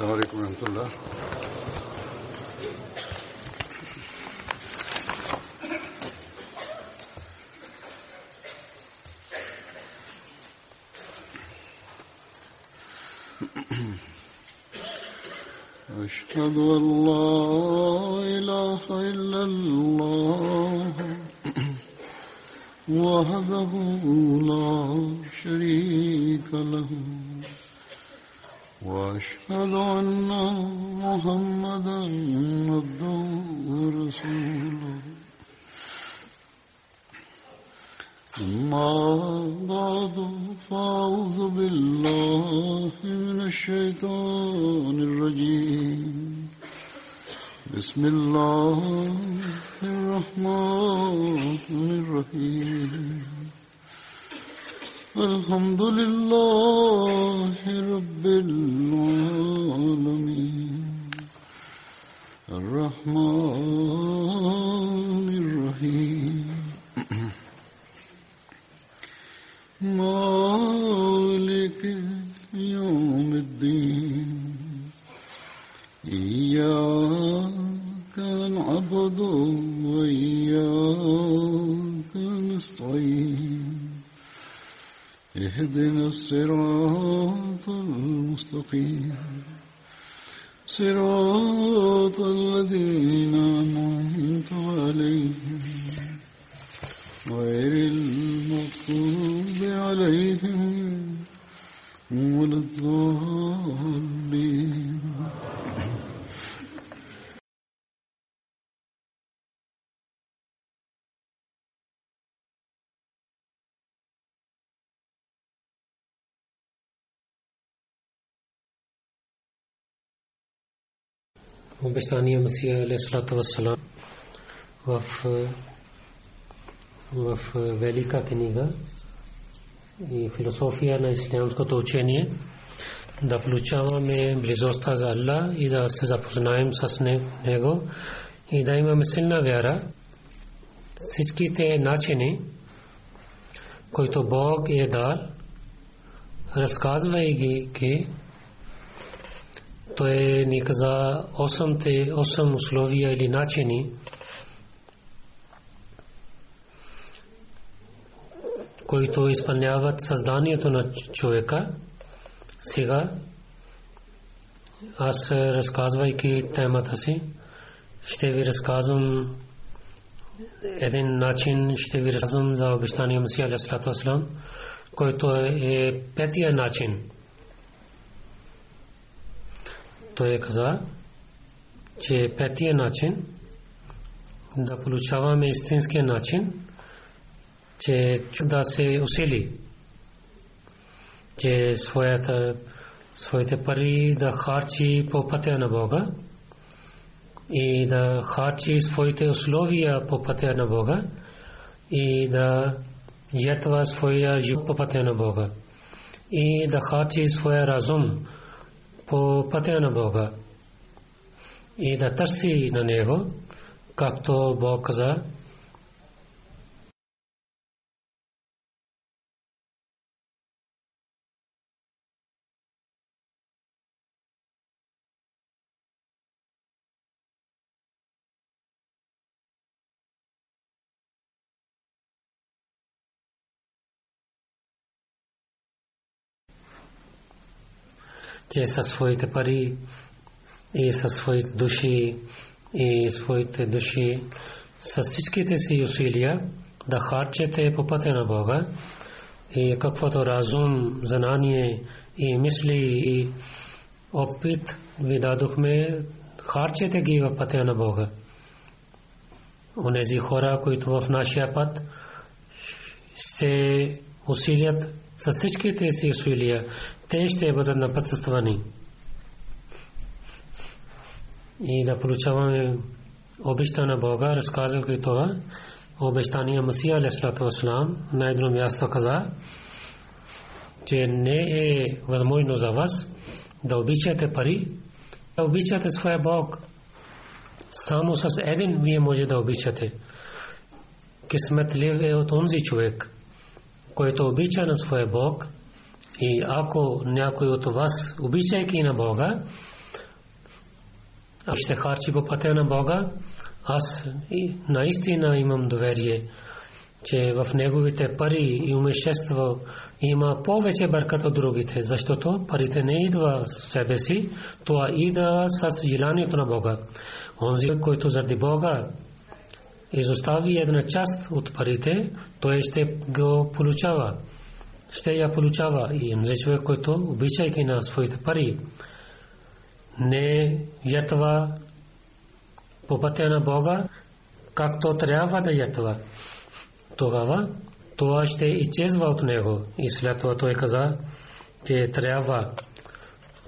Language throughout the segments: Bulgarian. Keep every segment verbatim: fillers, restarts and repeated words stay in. السلام عليكم ورحمة الله. أشهد أن لا إله إلا الله وحده لا شريك له وأشهد أن محمدًا عبده ورسوله أما بعد فأعوذ بالله من الشيطان الرجيم بسم الله الرحمن الرحيم الحمد لله رب العالمين الرحمن الرحيم مالك يوم الدين إياك نعبد وإياك نستعين اهدنا الصراط المستقيم صراط الذين أنعمت عليهم غير المغضوب عليهم ولا الضالين. Обещания Месия алейхиссалату вассалам в в велика книга и философия на ислямското учение да получаваме близостта за Аллах и да се запознаем с него и да имаме силна вяра. Всичките начини, които Бог е дал, разказвайки ги, той ни каза осем условия или начини, които изпълняват създанието на човека. Сега аз, разказвайки темата си, ще ви разказвам един начин, ще ви разказвам за обещания Месия алейхиссалату вассалам, който е петия начин. Той каза, че петия начин да получаваме истинския начин, че да се усили, че своята, своите пари да харчи по пътя на Бога и да харчи своите условия по пътя на Бога и да ятва своя живот по пътя на Бога и да харчи своя разум по пътя на Бога и да търси на него, както Бог каза. Че със своите пари и със своите души и своите души със всичките си усилия да харчете по пътя на Бога и каквото разум, знание и мисли и опит ви дадохме, харчете ги в пътя на Бога. Онези хора, които в нашия път се усилят със всичките си усилия, те ще бъдат напътствани и да получаваме обещта на Бога. Разказвайки това обещания Месия алейхиссалату вассалам, на едно място каза, че не е възможно за вас да обичате пари, да обичате своя Бог. Само с един вие може да обичате. Късметлив е от онзи човек, който обича на своя Бог. И ако някой от вас, обичайки на Бога, аз ще харчи по пътя на Бога. Аз наистина имам доверие, че в неговите пари и умещество има повече бъркат от другите, защото парите не идва с себе си, това идва с желанието на Бога. Онзи, който заради Бога изостави една част от парите, той ще го получава. Ще я получава и онзи човек, който обичайки на своите пари, не ятва по пътя на Бога, както трябва да ятва. Тогава това ще изчезва от него. И след това той каза, че трябва,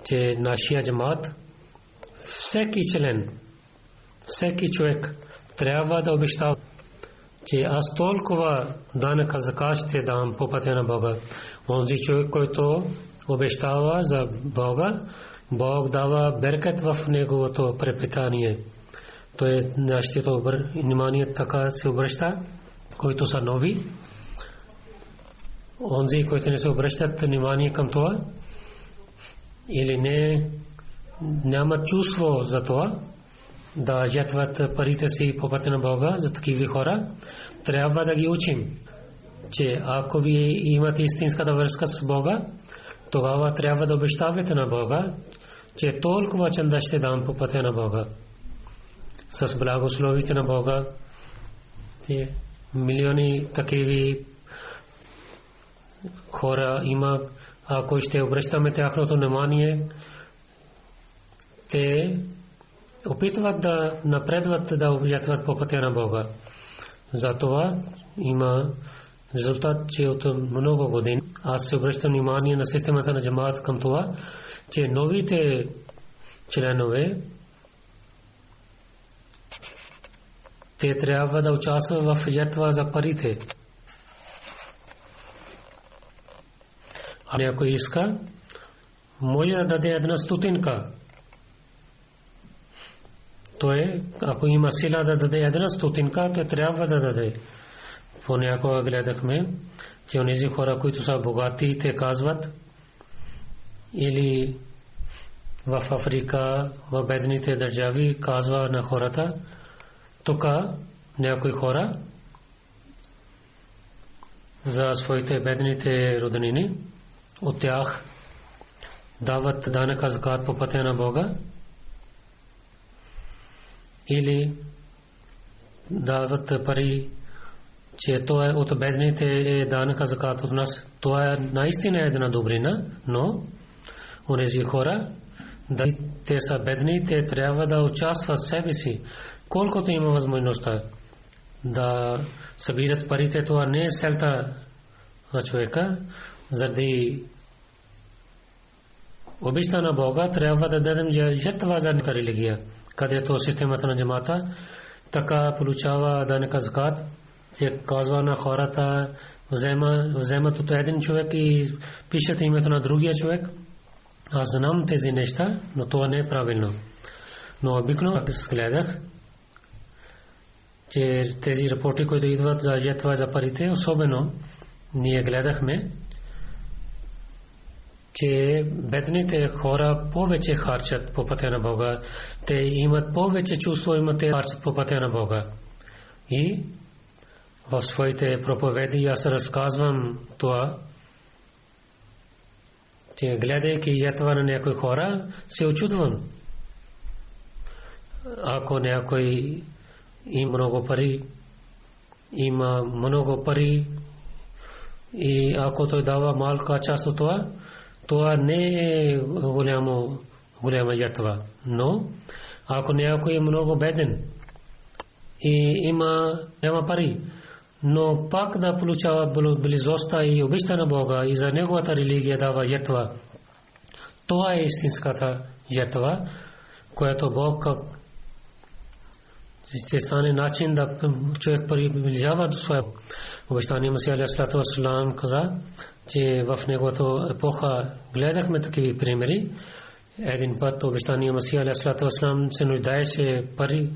че нашия джамаат, всеки член, всеки човек трябва да обещава, че аз толкова данъка закат ще дам по пътя на Бога. Онзи човек, който обещава за Бога, Бог дава беркет в неговото препитание. Той нашето внимание така се обръща, които са нови. Онзи, които не се обръщат внимание към това или не нямат чувство за това, да ятват парите си по пътя на Бога за такива хора, трябва да ги учим, че ако ви имате истинската връзка с Бога, тогава трябва да обещавате на Бога, че толкова чанда ще дам по пътя на Бога. С благословите на Бога, те милиони такива хора има, ако ще обръщаме тяхното внимание, те опитват да напредват, да обятват по пътя на Бога. Затова има резултат, че от много години аз се обръщам внимание на системата на джамаат към това, че новите членове те трябва да участват в ятва за парите. А някой иска, може да даде една стотинка. Той, ако има сила да даде една стотинка, той трябва да даде. Понякога гледахме, че онези хора, които са богати, те казват, или в Африка, в бедните държави, казва на хората, тук някои хора за своите бедните роднини, от тях дават данъка закат по пътя на Бога или дават пари, че това е от бедните е данъка закат от нас. Това е наистина една добрина, но онези хора, дали те са бедни, те трябва да участват в себе си. Колкото има възможността да събират парите, това не е целта на човека. Заради обичта на Бога трябва да дадем жертва за някаква религия, където системата на джамата така получава данъка закат, че казва на хората, вземат от един човек и пишат името на другия човек. Аз знам тези неща, но това не е правилно. Но обикновено гледах, че тези рапорти, които идват за жертва за парите, особено ние гледахме, че бедните хора повече харчат по пътя на Бога. Те имат повече чувство, имат те харчат по пътя на Бога. И в своите проповеди аз разказвам това, че гледайки жертва на някои хора, се очудвам. Ако някой има много пари, има много пари и ако той дава малка част от това, това не е голямо, голяма жертва. Но ако някой е много беден и има, няма пари, но пак да получава близостта и обичта на Бога и за неговата религия дава жертва, това е истинската жертва, която Бог ще стане начин да човек приближава до своя обещание. Масия алейхи салам каза, че в неговата епоха гледахме такива примери. Един път обещание Масия алейхи салам се нуждаеше пари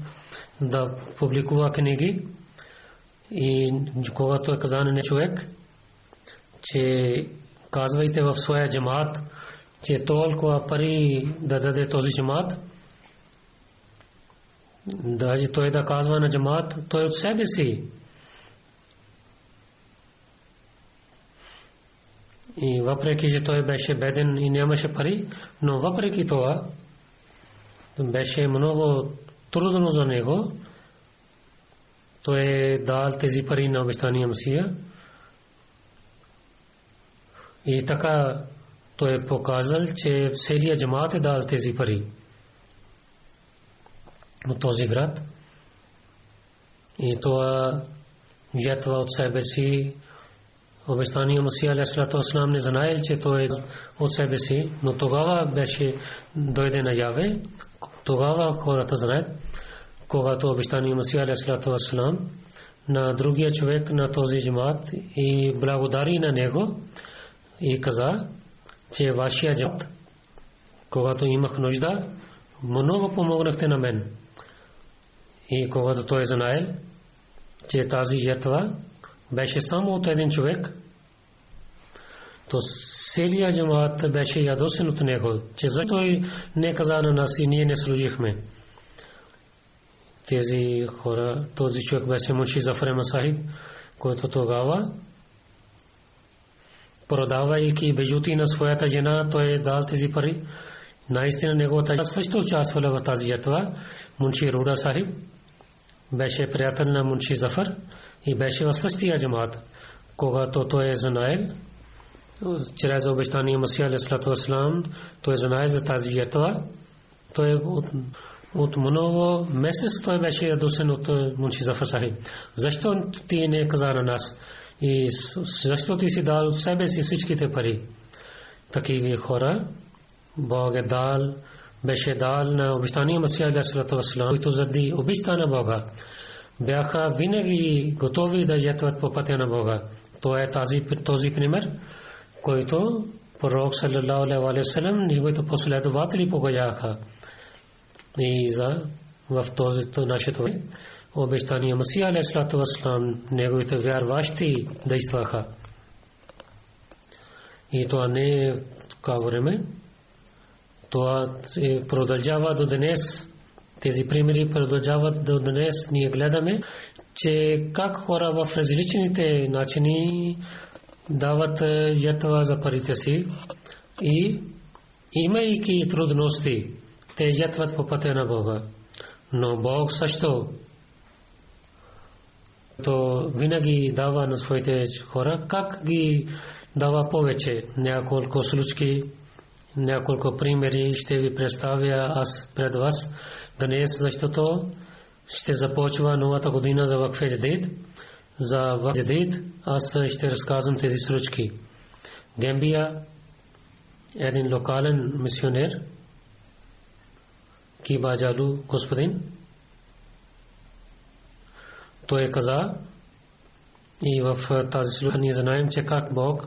да публикува книги и когато е казан на човек, че казвайте в своя джамаат, че толкова пари да даде този джамаат, Даже той да казва на джамаат, той от себе си. И въпреки, че той беше беден и нямаше пари, но въпреки това беше много трудно за него. Той е дал тези пари на обещания Месия. И така той е показал, че целия джамаат е дал тези пари от този град. И това жертва от себе си. Обещания Месия алейхи салам не знаел, че той е от себе си, но тогава беше дойде наяве. Тогава хората знаят, когато обещания Месия алейхи салам на другия човек на този джамаат и благодари на него и каза, че вашия джамаат, когато имах нужда, много помогнахте на мен. И когато той знаел, че тази жертва беше само от един човек, то целия джамаат беше ядосен от него, че за той не каза на нас и ние не служихме. Тези хора, този човек беше муши Зафар Масахиб, който тогава, продавайки бижути на своята жена, той е дал тези пари. Наистина неговата жена също участвала в тази жертва. Мунши Руда Сахиб беше приятел на Мунши Зафар и беше в същия джамаат. Когато той е знаел, чрез обещания Месия алейхи салам, той е знаел за тази жертва. Той е от много месец той беше ядосен от Мунши Зафар Сахиб. Защо ти не каза на нас? И защо ти си дал от себе си всичките пари? Такива хора Бог е дал, беше дал на обещания Месия алейхи салам, които заради обичта на Бога бяха винаги готови да жертват по пътя на Бога. Това е този пример, който пророк саллалаху алейхи ва саллям, неговите последователи показаха. И за в този нашето обещания Месия алейхи салам, неговите вярващи действаха. И това не е така време. Това продължава до днес. Тези примери продължават до днес. Ние гледаме, че как хора в различните начини дават жертва за парите си и имайки трудности, те жертват по пътя на Бога. Но Бог също то винаги дава на своите хора, как ги дава повече. Няколко случки, няколко примери ще ви представя аз пред вас днес, защото ще започва новата година за Вакф Джадид. За Вакф Джадид аз ще разказвам тези случки. Гамбия, един локален мисионер Кибаджалу господин, той каза, и в тази случка ние знаем, че как Бог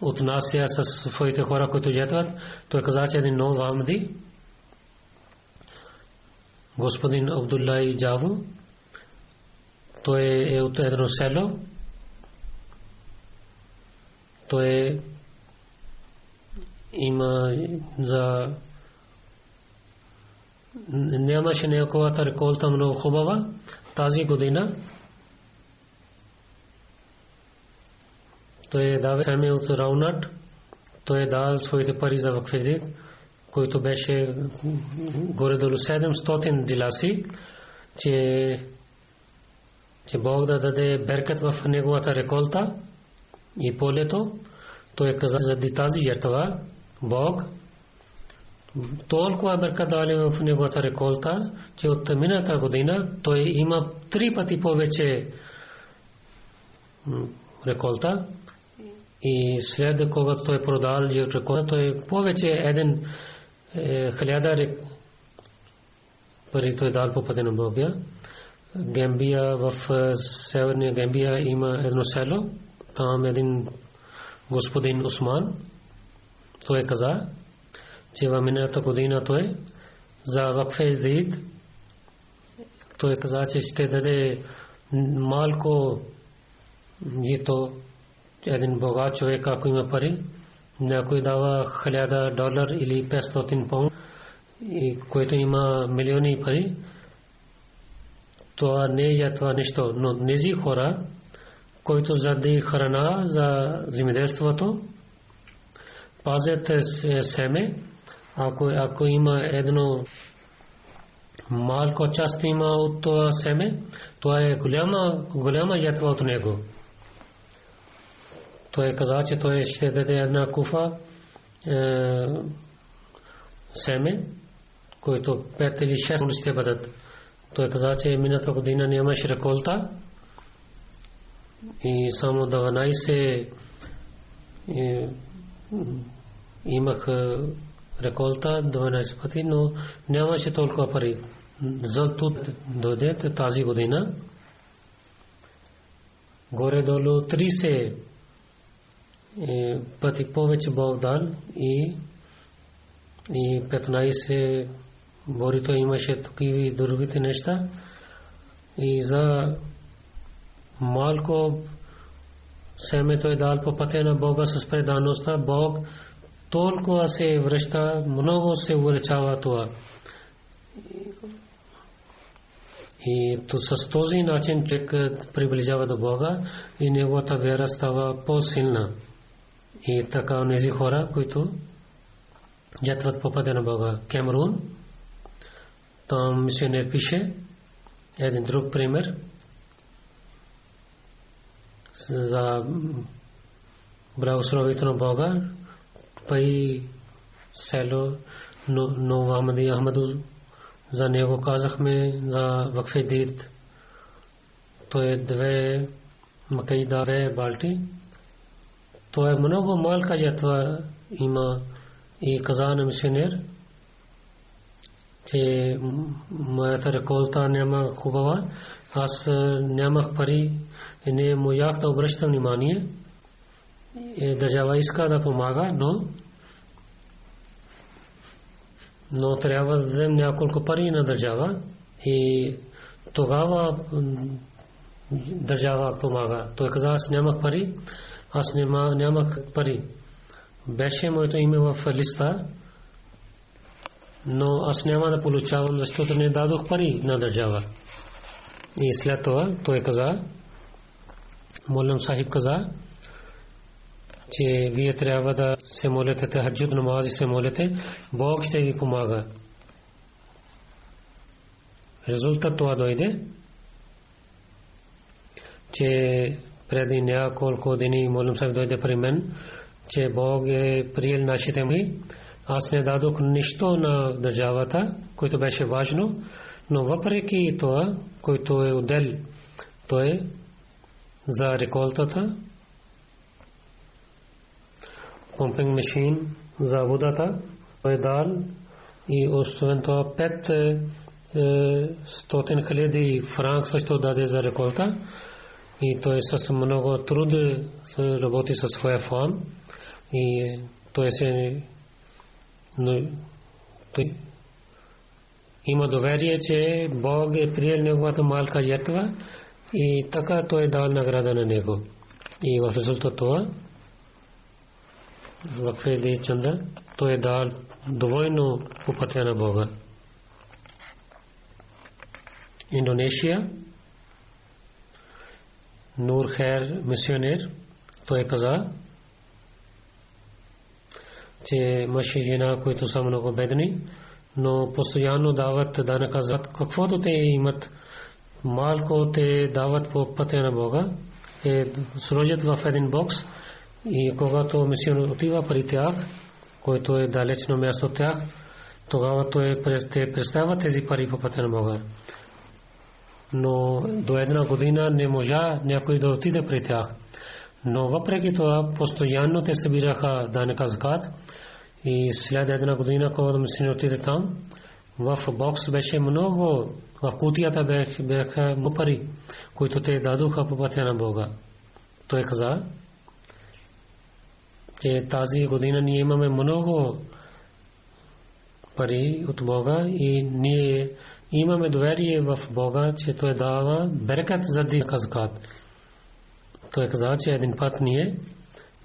отнася със своите хора, които жертват. Той каза, че един нов амди господин Абдуллай Джаву, той е от едно село, той има за нямаше някаква реколта много хубава тази година. Той е дал семе от раунат, той е дал своите пари за Вакф Джадид, който беше горе-долу седемстотин диласи, че, че Бог да даде беркат в неговата реколта и полето. Той каза, заради тази жертва Бог толкова беркат дали в неговата реколта, че от миналата година той има три пъти повече реколта. И след когато той продал реколта, той повече един хиляда рек пари той дал по пътя на Бога. Гамбия, в северния Гамбия има едно село, там един господин Усман, той каза, че в миналата година той за Вакф Джадид той каза, че ще даде малко гито. Един богат човек, ако има пари, някой дава хиляда долар или петстотин паунд и който има милиони пари, това не е това нещо, но тези хора, които заради храна за земеделството пазят семе, ако, ако има едно малко част има от това семе, това е голяма, голяма ятва от него. Той каза, че той ще даде една куфа е, семе, който пет или шест ще бъдат. Той каза, че мината година нямаше реколта и само дванайсет е, имах реколта дванайсет пъти, но нямаше толкова пари. Зато дойде тази година горе-долу трийсет пъти повече Бог дал и и петнайсет борито имаше такива другите неща и за малко семе той дал по пътя на Бога с преданността. Бог толкова се връща, много се увеличава това. И то с този начин човек приближава до Бога и неговата вера става по-силна. И така онези хора, които ятват по пътя на Бога. Камерун, там мисля не пише един друг пример за благословението на Бога. Пай село Нова Амади Ахмаду, за него казахме за вакфе дит. То е две макаи да две балти. То е много малка ятва има и каза на мисионер, че моята реколта няма хубава, аз нямах пари и не можах да обръщам внимание. Държава иска да помага, но но трябва да дадем няколко пари на държава и тогава държава помага. Той каза, аз нямах пари, аз нямах пари. Беше моето име в листа, но аз няма да получавам, защото не дадох пари на държава. И след това той каза, Молям Сахиб каза, че вие трябва да се молите тахаджуд намази, се молите, Бог ще ви помага. Резултат това дойде, че преди няколко дни Молим Сахиб дойде при мен, че Бог е приел нашите мъри. Аз не дадох нищо на държавата, което беше важно, но въпреки това, който е отдел, то е за реколтата, помпинг машин за водата, дал и освен това петстотин хиляди франк също даде за реколта и той с много труд работи със своя фон и той се има доверие, че Бог е приел неговата малка ятва и така той дал награда на него и в резултат това вакфе ди чанда, той е дал двойно по пътя на Бога. Индонезия, Нур Хер мисионер, той каза, че мъж и жена, които са много бедни, но постоянно дават данъка за каквото те имат, малко те дават по пътя на Бога, е сложат в един бокс. И когато мисионер отива при тях, който е далечно място от тях, тогава той представя тези пари по пътя на Бога. Но до една година не можа някой да отиде при тях. Но въпреки това, постоянно те събираха данъка закат. И след една година, когато мисионер отиде там, в бокс беше много, в кутията бяха пари, които те дадоха по пътя на Бога. Той каза, че тази година ние имаме много пари от Бога и ние имаме доверие в Бога, че той дава берекат заради казакат. Той каза, че един път ние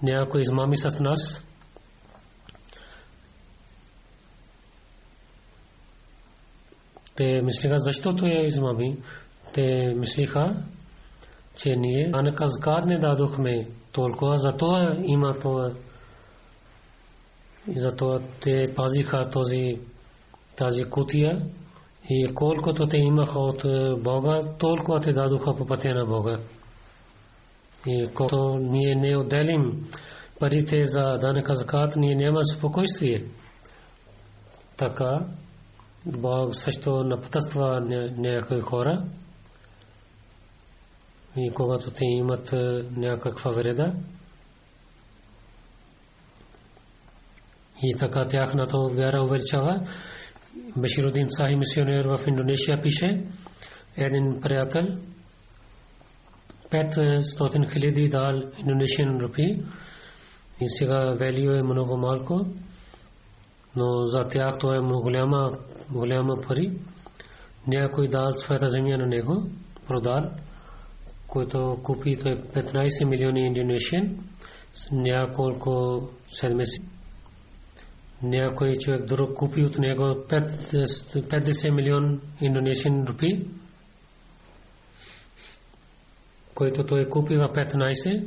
някой измами с нас те мислиха защо той е измами. Те мислиха, че ние анка закат не дадохме толкова, затова има това. И затова те пазиха този тази кутия и колкото те имаха от Бога, толкова те дадоха по пътя на Бога. И когато ние не отделим парите за данъка закат, ние няма спокойствие. Така Бог също напътства някои хора. И когато те имат някаква вреда, и така тяхната вяра увеличава. Баширудин Сахи, мисионер в Индонезия, пише: един приятел петстотин хиляди дал индонезиан рупии, и сега value е много малко, но за тях това е голяма, голяма пари. Някой дал своята земя на него, продал, който купи той петнайсет милиони индонезиан, няколко седмици. Някой човек друг купи от него петдесет милион индонезиан рупи, който той купи в петнайсет.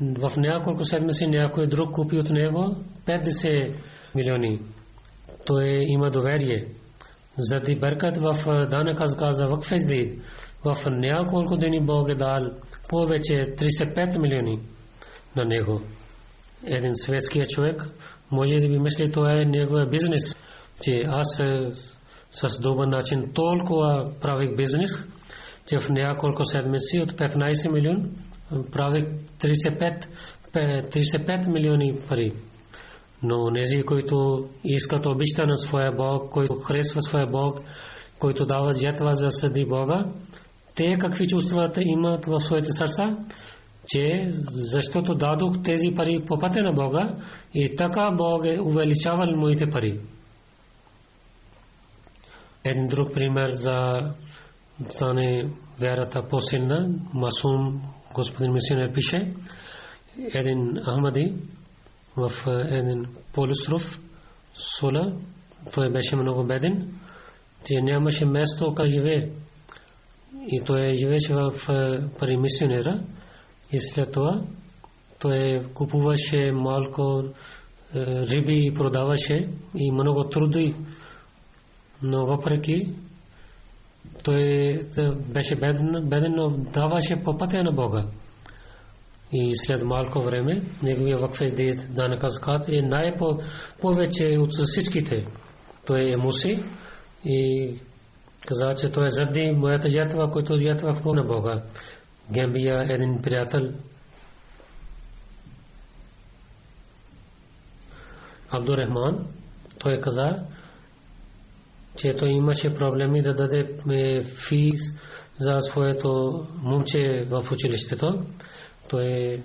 В няколко седмици някой друг купи от него петдесет милиони. Той има доверие. Заради бъркат в данъка за вакфезди, в няколко дни Бог е дал повече трийсет и пет милиони на него. Един светския човек може да би мисли, това е неговия бизнес, че аз с добър начин толкова правих бизнес, че в няколко седмици от петнайсет милион правих трийсет и пет милиони пари. Но тези, които искат обичта на своя Бог, които харесва своя Бог, които дават жертва за съди Бога, те какви чувствата имат в своите сърца, че защото дадох тези пари по пътя на Бога, и така Бог е увеличавал моите пари. Един друг пример за стане вярата по-силна. Масум, господин мисионер, пише: един ахмади в един полусров сола, той беше много беден, че нямаше място къде живее, и той живеше в пари мисионера. И след това той купуваше малко риби и продаваше, и много труди, но въпреки той беше беден, беден, но даваше по пътя на Бога. И след малко време неговия вакфедит данъка закат е най-повече от всичките. Той е муси и каза, че той е заради моята жертва, който жертвах на Бога. Гамбия, един приятел Абдурахман, той каза, че той имаше проблеми да даде фис за своето момче в училището. Той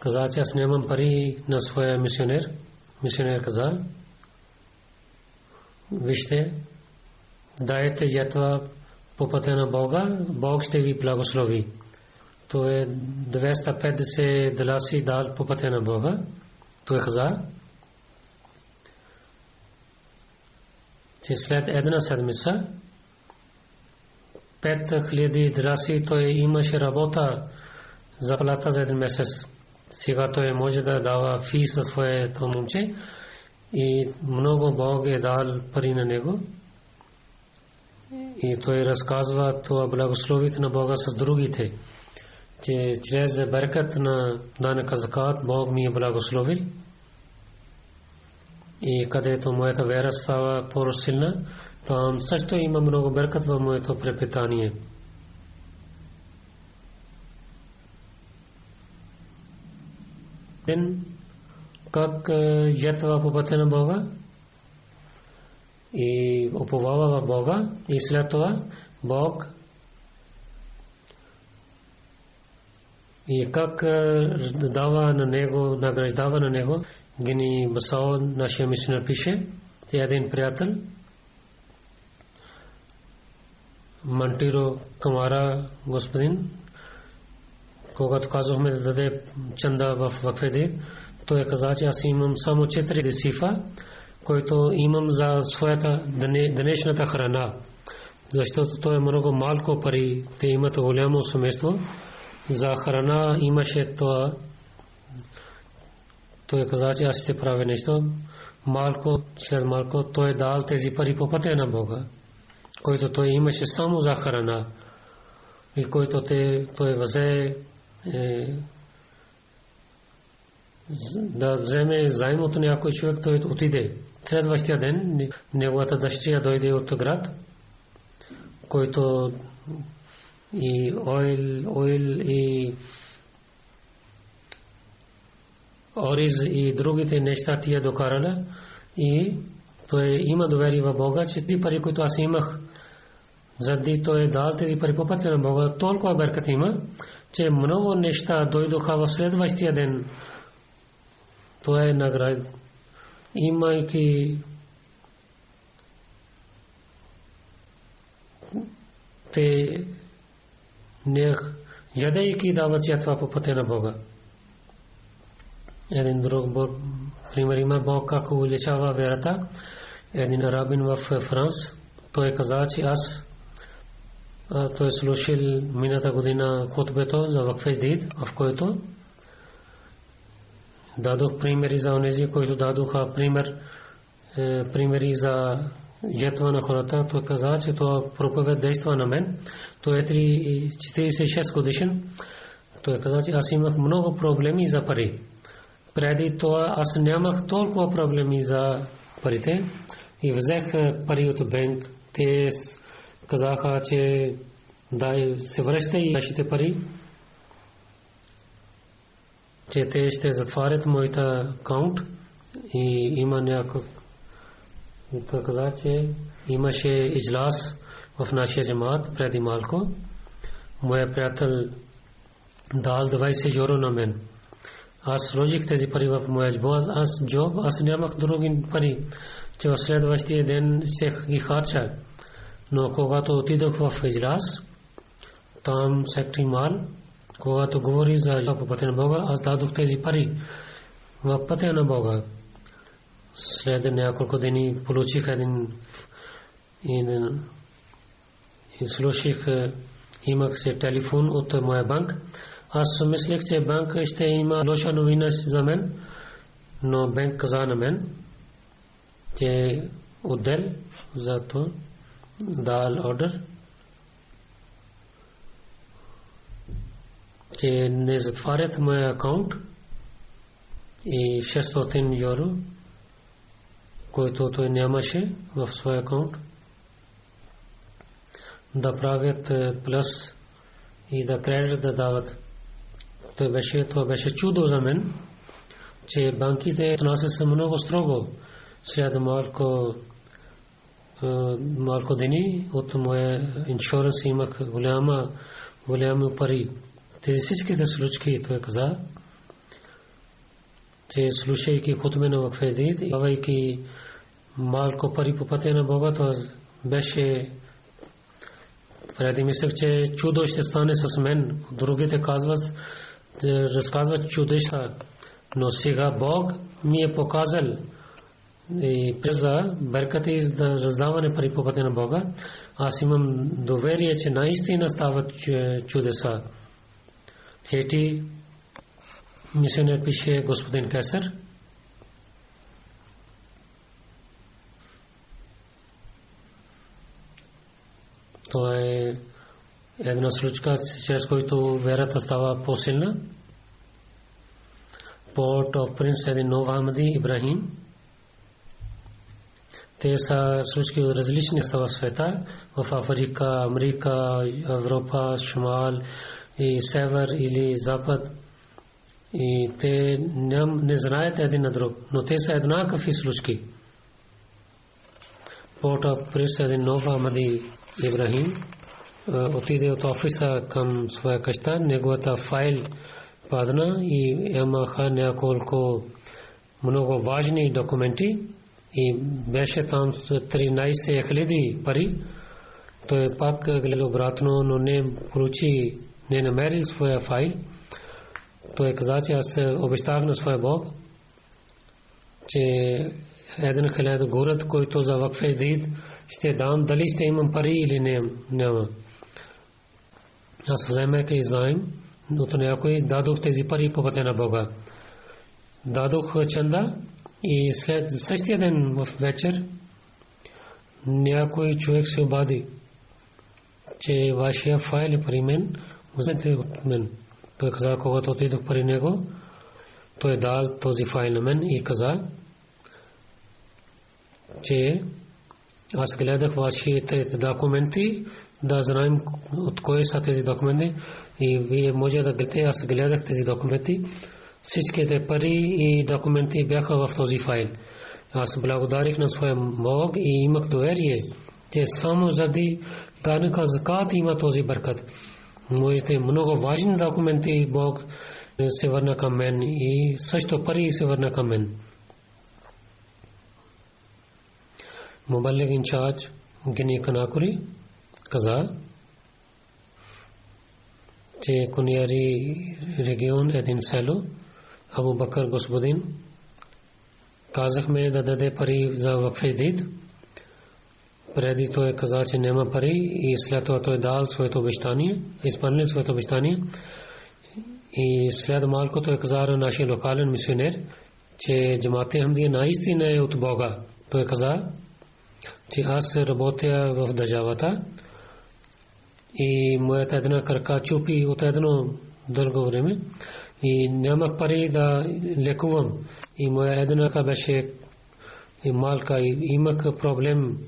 каза, че аз нямам пари на своя мисионер. Мисионер каза: вижте, дайте жертва по пътя на Бога, Бог ще ви благослови. Той е двеста и петдесет даласи дал по пътя на Бога. Той каза, че след една седмица пет хиляди даласи той имаше работа за плата за един месец. Сега той може да дава фис за своето момче, и много Бог е дал пари на него. И той разказва това благословите на Бога с другите, че чрез бъркат на данъка закат Бог ми е благословил, и където моята вера става по-силна, там също има много бъркат в моето препитание. Как жертва по пътя на Бога и уповава в Бога, и след това Бог и как дава на него, награждава на него. Гини Басао, нашия мисионер, пише, че един приятел Монтиро Камара, господин, когато казахме да даде чанда в вакфеди, той каза, че аз имам само четири десифа, който имам за своята днешната храна, защото то е много малко пари, те имат голямо семейство. За храна имаше това, той каза, че аз ще правя нещо малко, след малко той дал тези пари по пътя на Бога, който той имаше само за храна и който той взе да вземе заем от някой човек, той отиде. Следващия ден неговата дъщеря дойде от град, който и ойл, ойл и ориз и другите неща тия докарала и той има доверие в Бога, че тези пари, които аз имах, заради той дал тези пари по пътя на Бога, толкова бъркат има, че много неща дойдоха в следващия ден. Това е награда. Имайки те нех, ядейки дават ятва по пътя на Бога. Един друг пример има Бог как увеличава верата. Един арабин в Франс, той каза, че аз той слушал мината година хутбето за вакфе дид, в който дадох примери за онези, които дадоха пример, примери за ятва на хората. Той каза, че това проповед действа на мен. Той е четиридесет и шест годишен. Той каза, че аз имах много проблеми за пари. Преди това аз нямах толкова проблеми за парите и взех пари от банк. Те казаха, че да се връща и нашите пари, че те ще затварят моята акаунт и има някак. Той каза, че имаше излаз в нашия джамаат преди малко. Моя приятел дал двадесет евро на мен. Аз сложих тези пари в моя джоб, аз нямах други пари, че в следващия ден ще ги харча. Но когато отидох в излаз, там сектори мал, когато говори за ятва по пътя на Бога, аз дадох тези пари в пътя на Бога. След няколко дни получих един и слушах, имах се телефон от моя банк. Аз мислех, че банк ще има лоша новина за мен, но банк каза на мен, че отдел за това дал ордер, че не затварят моя акаунт и шестстотин евро, който той нямаше в своя акаунт, да правят плюс и да кредит да дават. Това беше, това беше чудо за мен, че банките отнасят се много строго. След малко, малко дни от моя иншуранс имах голяма, голяма пари. Тези всичките случки, той каза, че слушайки хутбе на вакфе дид и давайки малко пари по пътя на Бога, това беше, преди мислех, че чудо ще стане с мен. Другите казват, разказват чудеса, но сега Бог ми е показал и приза бъркати за раздаване пари по пътя на Бога. Аз имам доверие, че наистина стават чудеса. Хети мисионер пише господин Кесър, то е една случка, чрез който верата става по-силна. Порт оф Принс, един нов Ахмади Ибрахим. Те са случки от различни места в света, в Африка, Америка, Европа, Шмал и Север или Запад. И те не знаят един на друг, но те са еднакви случки. Порт оф Принс, един нов Ахмади Ибрахим отиде от офиса към своя къща, неговата файл падна и имаха няколко много важни документи и беше там тринадесет хиляди пари. Той пак гледа обратно, но не поручи, не намерил своя файл. Той каза, че аз обещах на своя Бог, че един хиляда город, който за вакф е дит, ще дам, дали ще имам пари или не, няма. Аз вземех и заем, но то някой дадох тези пари по пътя на Бога. Дадох чанда и след същия ден в вечер някой човек се обади, че вашия файл е при мен, взете от мен. Той каза, когато отидох при него, той дал този файл на мен и каза, че аз гледах вашите документи, да знаем от кой са тези документи и вие може да гледате, аз гледах тези документи, всичките пари и документи бяха в този файл. Аз благодарих на своя Бог и имах доверие, че само заради данъка закат има този бъркат. Моите много важни документи Бог се върна към мен и също пари се върна към мен. Мобалег инчарж Гени Канакури каза, че Куняри регион един село, Абу Бакър Господин, казахме да даде пари за вакфе дид. Преди той каза, че няма пари и след това той дал своето обещание, изпълнил своето обещание. И след малко той каза на нашия локален мисионер, че Джамате Хамдия наистина е от Бога. Той каза, че аз работя в държавата и моята една крака чупи от едно дълго време и нямах пари да лекувам. И моя една крака беше малка и имах проблем.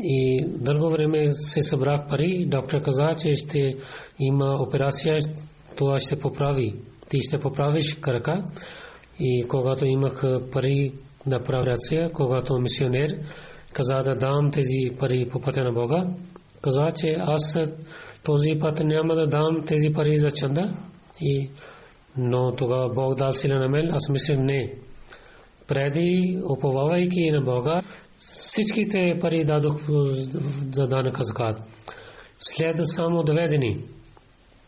И дълго време се събрах пари, доктор каза, че ще има операция, това ще поправи. Ти ще поправиш крака. И когато имах пари да правя операция, когато мисионер каза да дам тези пари по пътя на Бога, каза, че аз този път няма да дам тези пари за чанда. И, но тогава Бог дал сила на мен, аз мисля не. Преди, уповавайки на Бога, всичките пари дадох за данъка закат. След само две дни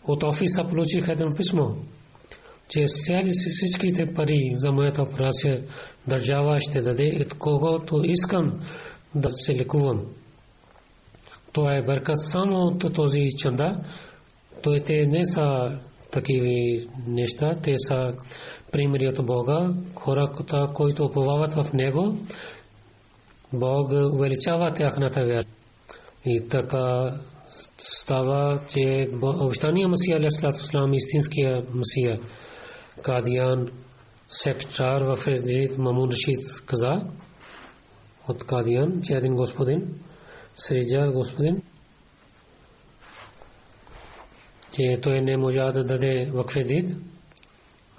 от офиса получих едно писмо, че всичките пари за моята операция държава ще даде, когато искам да се лекувам. Това е бъркат само от този чанда. Той те не са такива неща, те са примери от Бога, хората, които уповават в Него. Бог увеличава тяхната вяра. И така става, че обещания Масия алейхи салату вассалам, истинския Масия, Кадиян, секретар в Ефес, Мамун Рашид каза от Кадиян, че един господин, средия господин, че той не можа да даде вакфе дид.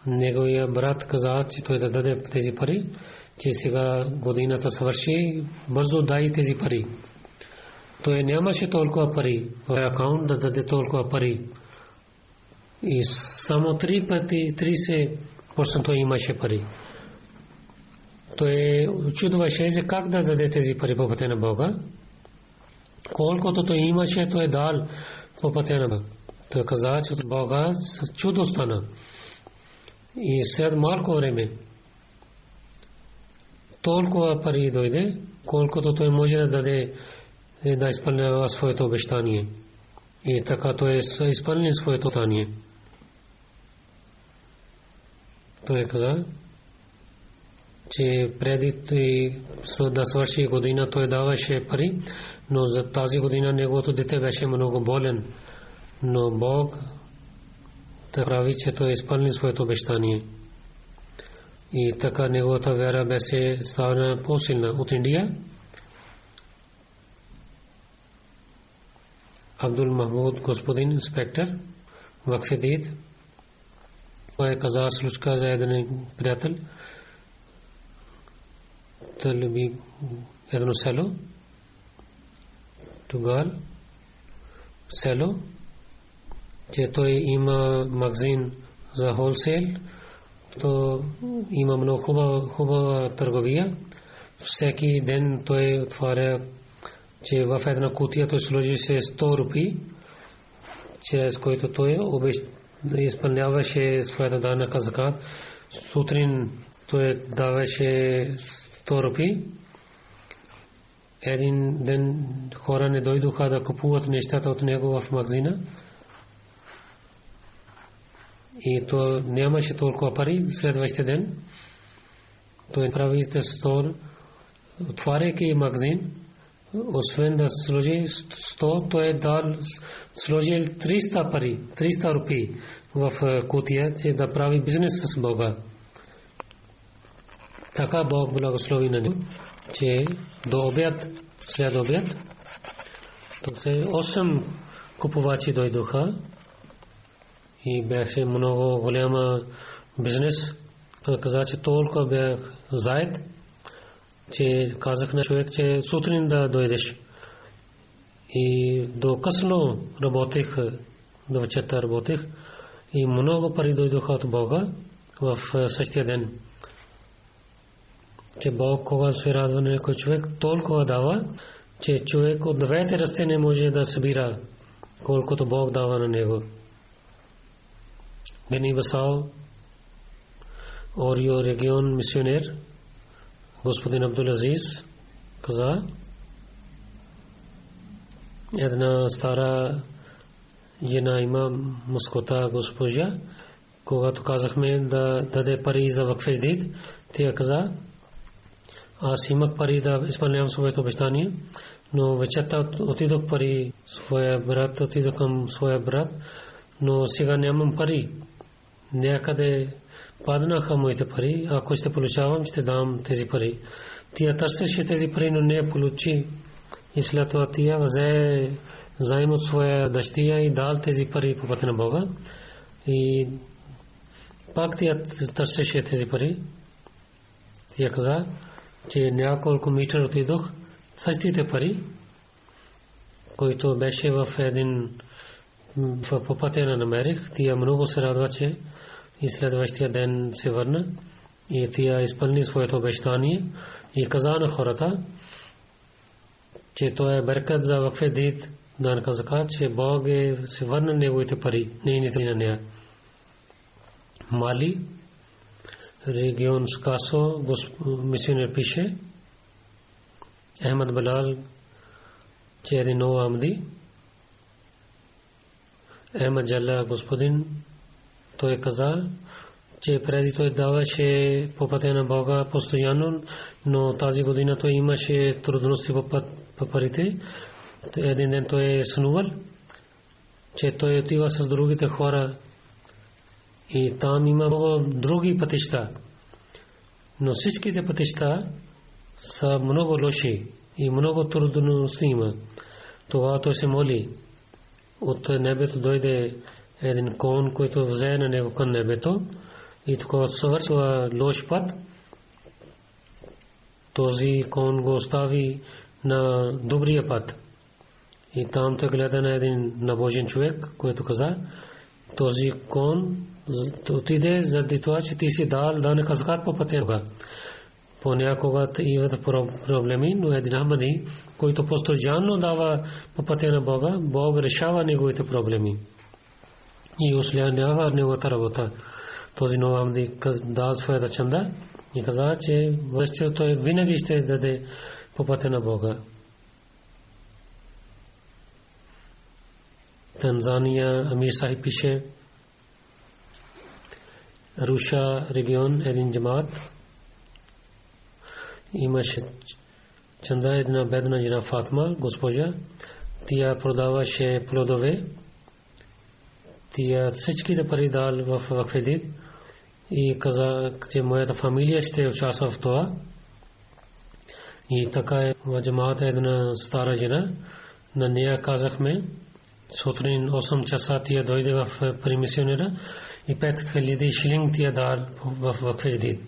Неговия брат каза, че той да даде тези пари, че сега годината свърши, бързо дай тези пари. Той нямаше толкова пари в акаунт да даде толкова пари. И само три пъти, трийсет процента той имаше пари. Той чудваше как да даде тези пари по пътя на Бога. Колкото той имаше, той дал по пътя на Бога. Той каза, че от Бога чудо стана. И след малко време толкова пари дойде, колкото той може да даде да изпълнява своето обещание. И така той изпълни своето обещание. Той каза, че преди да свърши година той даваше пари, но за тази година неговото дете беше много болен. Но Бог прави, че той изпълни своето обещание. И така неговата вяра беше стана по-силна. От Индия Абдул Махмуд Господин, инспектор вакфедид, той каза случка за един приятел, тълби едно село, Тугал село, че той има магазин за холсейл, то има много хубава, хубава търговия. Всеки ден той отваря, че в една кутия той сложи се сто рупии, чрез който той изпълняваше своята данъка закат. Сутрин той даваше сто рупи. Един ден хора не дойдоха да купуват нещата от него в магазина. И то нямаше толкова пари. Следващия ден той направи стор, отваряйки магазин. Освен да сложи сто, той е дал сложил триста пари, триста рупи в кутия, че да прави бизнес с Бога. Така Бог благослови на него, че до обяд, след обяд, то се осем купувачи дойдоха и беше много голяма бизнес. Каза, че толкова бях заед, че казах на човек, че сутрин да дойдеш. И до късно работех, до вечерта работех и много пари дойдоха от Бога в същия ден. Че Бог, когато се радва на някой човек, толкова дава, че човек от двете растения може да събира колкото Бог дава на него. Гени Басао, Орио регион мисионер, господин Абдул-Азиз каза, една стара жена имам мускота госпожа, когато казахме да даде пари за вакфе дид, тя каза, аз имах пари да изпълнявам своето обещание, но вечерта отидох пари своя брат, отидох към своя брат, но сега нямам пари. Някъде паднаха моите пари, ако ще получавам, ще дам тези пари. Тя търсеше тези пари, но не получи. И след това тя взе заем от своя дъщеря и дал тези пари по пътя на Бога. И пак тя търсеше тези пари. Тя каза, че няколко метра отидох, същите пари, които беше в един по пътя на намерих. Тя много се радва, че и следващия ден се върна и тя изпълни своето обещание и каза на хората, че той е бъркат за вакфе дид дан към закат, че Бог е се върна неговите пари, нейните на нея. Мали, регион Скасо, мисионер пише, Ахмед Балал, че е Рино Амди, Ахмед Джалла господин, той каза, че преди той даваше по пътя на Бога постоянно, но тази година той имаше трудности по парите. Един ден той е сънувал, че той отива с другите хора и там има много други пътища. Но всичките пътища са много лоши и много трудности има. Тогава той се моли. От небето дойде един кон, който взе на него към небето и тогава съвършва лош път. Този кон го остави на добрия път. И там той гледа на един набожен човек, който каза, този кон отиде заради това, че ти си дал данък азакат по пътя. Понякога идват проблеми, но един Ахмади, който постоянно дава по пътя на Бога, Бог решава неговите проблеми. И услянява неговата работа. Този Нова Амди дал своята чанда и каза, че въщето той винаги ще даде по пътя на Бога. Танзания, Амир Сахиб пише, Руша регион, един джамаат, имаше чанда една бедна жена Фатма, госпожа, тя продаваше плодове. Тия всичките пари дал в вакфе дид и каза, че моята фамилия ще участва в това. И така е в джамаата една стара жена. На нея казахме, сутрин осем часа тия дойде в примисионера и пет хиляди шилинг тия дал в вакфе дид.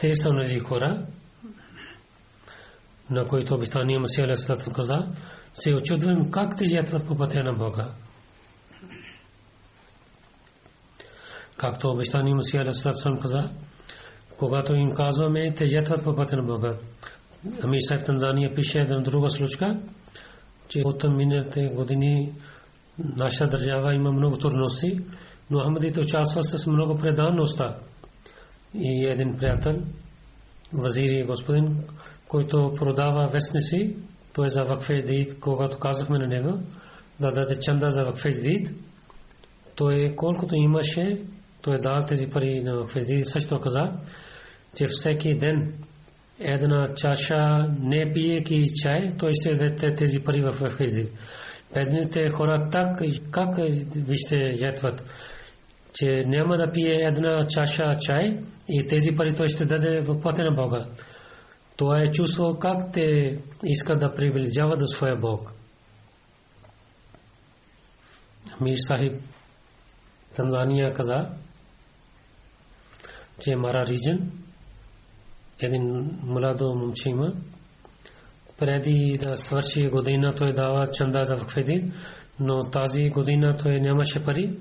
Те са тези хора, на които обещания Масия алейхи салату каза, се очудвам как те жертват по пътя на Бога. Както обещание Масия алейхи салату салам каза, когато им казваме, те жертват по пътя на Бога. Амир Сахиб Танзания пише една друга случка, че от миналите години наша държава има много трудности, но Ахмадите участват с много преданността. И един приятел, вазири господин, който продава вестници, той за вакф-е-дид, когато казахме на него да даде чанда за вакф-е-дид, той колкото имаше, той дал тези пари на вакф-е-дид. Също каза, че всеки ден една чаша не пиеки чай, той ще даде тези пари в вакф-е-дид. Бедните хора так как вижте жертват, че няма да пие една чаша чай и тези пари той ще даде в пътя на Бога. Това е чувство как те искат да приближават до своя Бог. Мир Сахиб Танзания каза, че мара регион, един младо момче има, преди да свърши година той дава чанда за вакф-е-дид, но тази година той нямаше пари.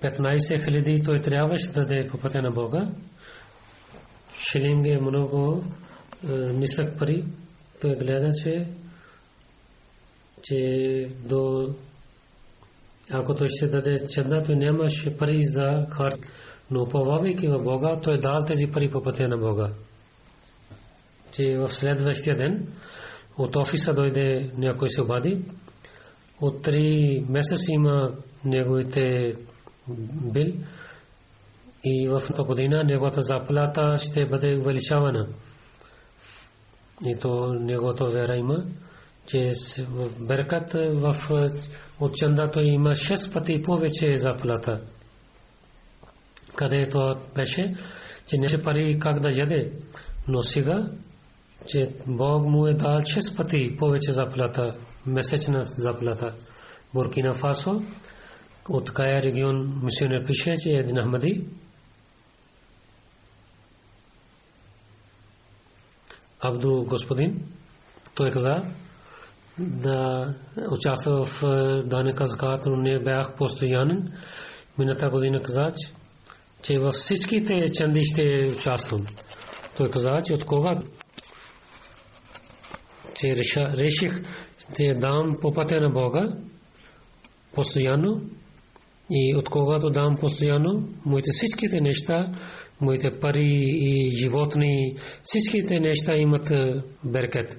петнайсет хиляди той трябваше да даде по пътя на Бога. Шилинг е много нисък пари. Той гледаше, че до ако той ще даде чанда, той нямаше пари за харч. Но уповавайки в Бога, той дал тези пари по пътя на Бога. Че в следващия ден от офиса дойде някой се обади. От три месеца има неговите бил и в тази година неговата заплата ще бъде увеличавана. И то неговото вера има, че беркат в от чанда той има шест пъти повече заплата. Къде това беше, че нямаше пари как да яде, но сега, че Бог му е дал шест пъти повече заплата, месечна заплата. Буркина Фасо, от Кая регион мисионер пише, че един ахмади, Абду господин, той каза да участва в данъка закат, но не бях постоянен. Мината година каза, че във всичките чанди ще участвам. Той каза, че от кога че реших да дам по пътя на Бога постоянно и от когато дам постоянно моите всичките неща, моите пари и животни, всичките неща имат беркет.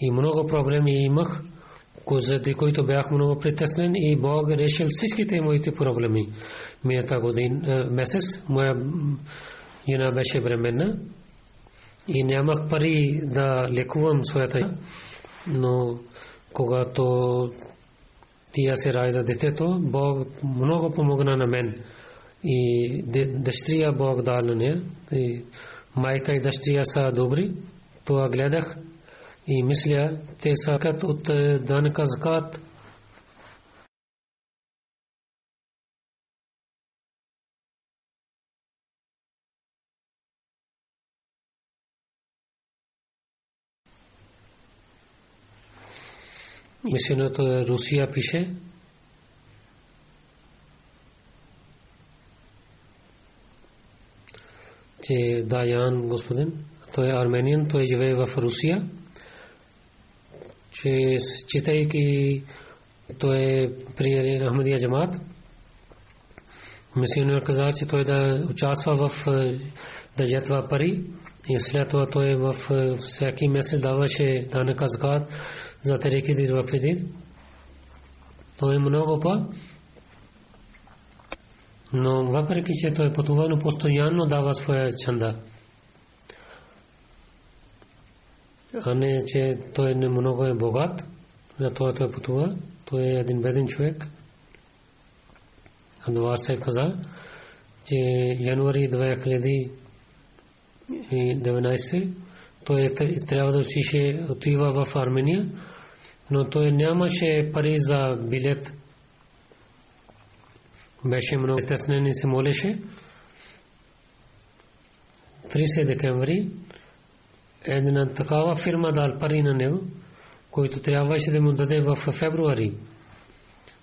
И много проблеми имах, заради които бях много притеснен и Бог решил всичките моите проблеми. Мината година, месец, моя жена беше бременна и нямах пари да лекувам своята, но когато тя се ражда детето, Бог много помогна на мен. И дъщеря Бог дал на нея. И майка и дъщеря са добри. Това гледах и мисля, те са като от данъка закат. Мисионът Русия пише, че Даян господин, той е арменин, той живее в Русия, че читайки той е при Ахмадия джамаат. Мисионер каза, че той да участва в да жетва пари и след това той в всеки месец даваше данъка закат за тариките вакф-е-дид. Той е много път, но въпреки че той пътува, но постоянно дава своя чанда. А не, че той не много е богат, затова той пътува. Той е един беден човек. Адвар се каза, че януари две хиляди и деветнайсета той трябва да отише, отива в Армения, но той нямаше пари за билет. Беше много стеснен и се молеше. трийсети декември една такава фирма дал пари на него, който трябваше да му даде в февруари.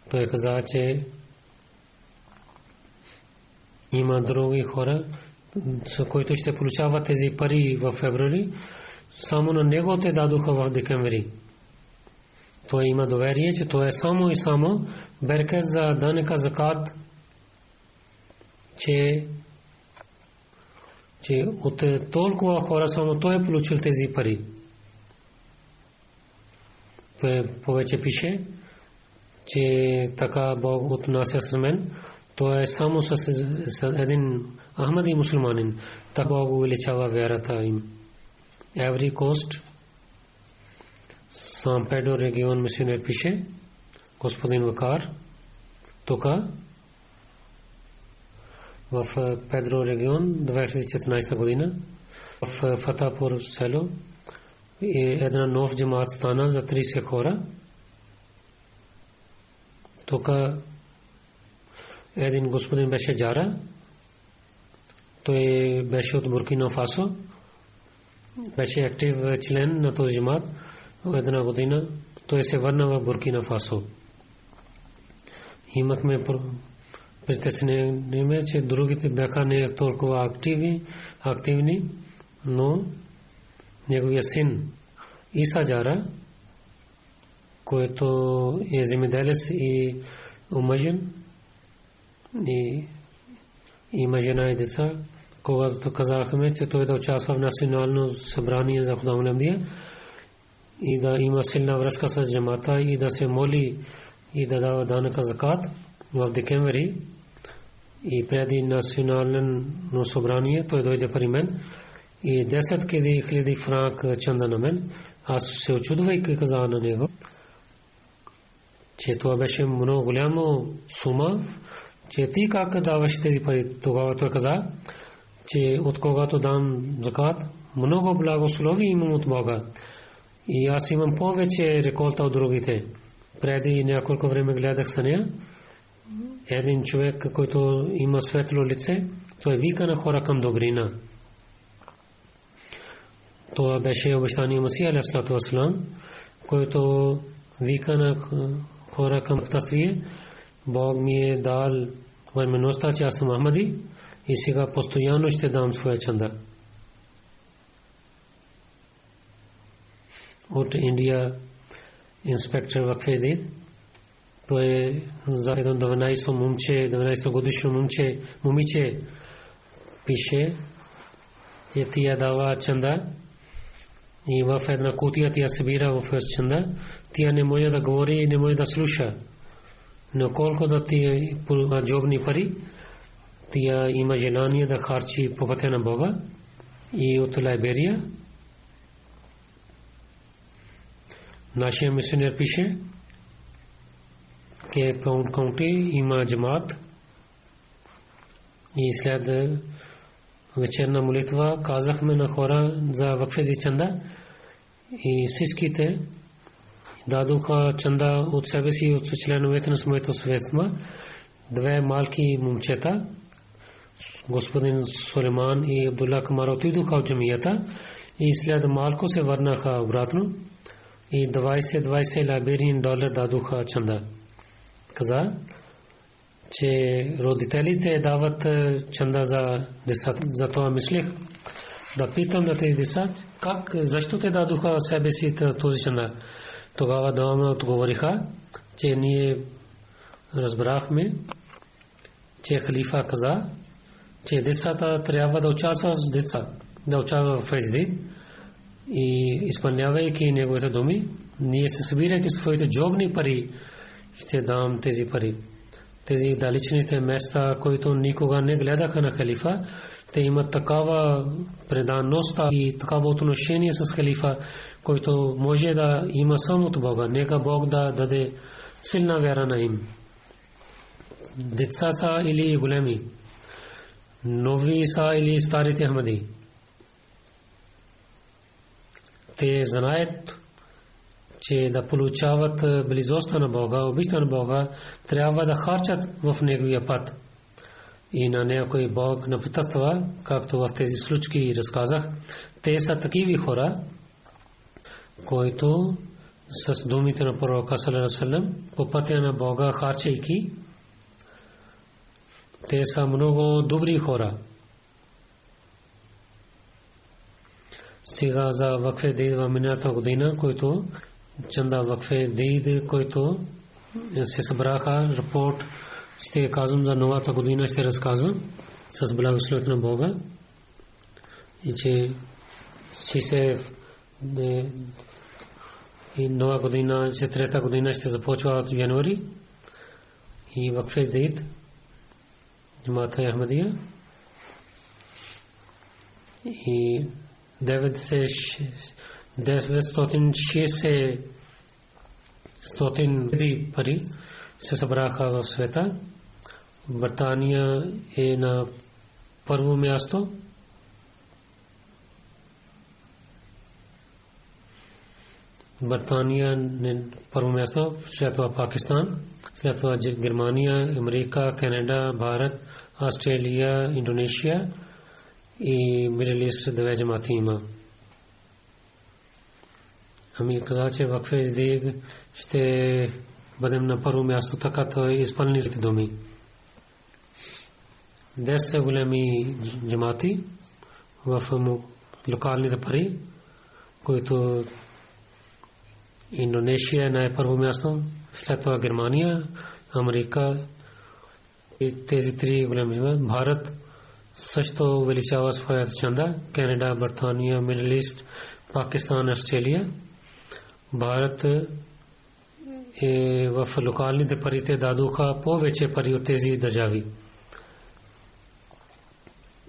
Той каза, че има други хора, които ще получават тези пари в февруари, само на него те дадоха в декември. Той има доверие, че той е само и само беркет за данъка закат, че че от толкова хора само той е получил тези пари. Той повече пише, че така Бог отнася с мен. Той е само с един ахмади мусулманин. Така Бог увеличава вярата им. Every cost. Сан Педро регион мисионер пише, господин Вакар, тук в Педро регион две хиляди и четиринадесета година в Фатапур село една нов джамаат стана за тридесет хора. Тук един господин беше Джара, той беше от Буркина Фасо, беше актив член на този джамаат. Една година той се върна в Буркина Фасо. Имахме притеснение, че другите бяха не толкова активни, активни, но неговия син Иса Джара, който е земеделец и омъжен, и мъжена и деца, когато казахме, че той да участва в национално събрание за Худа Мулемдия и да има силна връзка с джамата и да се моли и да дава данъка закат в декември и преди национално събрание той дойде при мен и десет хиляди франк чанда на мен. Аз се очудвайки каза на него, че това беше много голяма сума, че ти как даваш тези пари. Тогава той каза, че от когато дам закат, много благослови имам от Бога. И аз имам повече реколта от другите. Преди няколко време гледах съня. Един човек, който има светло лице, той вика на хора към добрина. Това беше обещание Масия алейхи салату вассалам, който вика на хора към тъствие. Бог ми е дал възможността, че аз съм ахмади и сега постоянно ще дам своя чанда. От Индия инспектор Вакфеди, той е за едно дванадесет годишно момче, момиче пише, че тия дава чанда и в една кутия тия събира в чанда. Тия не може да говори и не може да слуша, но колко да тия джобни пари, тия има желание да харчи по пътя на Бога. И от Либерия нашия мисионер пише, че Плаун Каунти има джамаат и след вечерна молитва казахме на хора за вакфези чанда и всичките дадоха чанда от себе си и от членовете на своето съвестма. Две малки момчета, господин Сулейман и Абдулла Камар, отидоха в джамията и след малко се върнаха обратно. И двадесет двадесет либериен долар дадоха чанда. Каза, че родителите дават чанда за децата. Затова мислех да питам на тези деца, как, защо те дадоха себе си този чанда. Тогава двама отговориха, че ние разбрахме, че халифа каза, че децата трябва да участват в деца, да участват в фездид. И изпълнявайки неговите думи, ние се събирайки своите джобни пари, ще дам тези пари. Тези далечните места, които никога не гледаха на халифа, те имат такава преданност и такава отношение с халифа, който може да има само от Бога. Нека Бог да даде силна вяра на им. Деца са или големи, нови са или старите ахмади. Те знаят, че да получават близостта на Бога, обичта на Бога, трябва да харчат в неговия път. И на някой Бог напътства, както в тези случки разказах. Те са такива хора, които с думите на пророка саллаллаху алейхи ва саллям, по пътя на Бога харчайки, те са много добри хора. Сега за вакфе дид в миналата година, който чанда вакфе дид, който се събраха, репорт ще казвам за новата година, ще разказвам с благословията на Бога. и че се и нова година, четиридесета година ще започва от януари и вакфе дейт джамаат ахмадия и деветстотин и шестдесет пари се събраха в света. Британия е на първо място. Британия на първо място, след това Пакистан, след това Германия, Америка, Канада, Бхарат, Австралия, Индонезия и Middle East две джамати има. Ами каза, че вакфе дейт ще бъдем на първо място, така то изпълнените думи. десет големи джамати в локалните пари, които Индонезия на първо място, след това Германия, Америка и тези три големи джамати. Бхарат също увеличава своята чанда, Канада, Британия, Middle East, Пакистан, Австралия. Бхарат е в локалните парите дадоха повече пари от тези държави.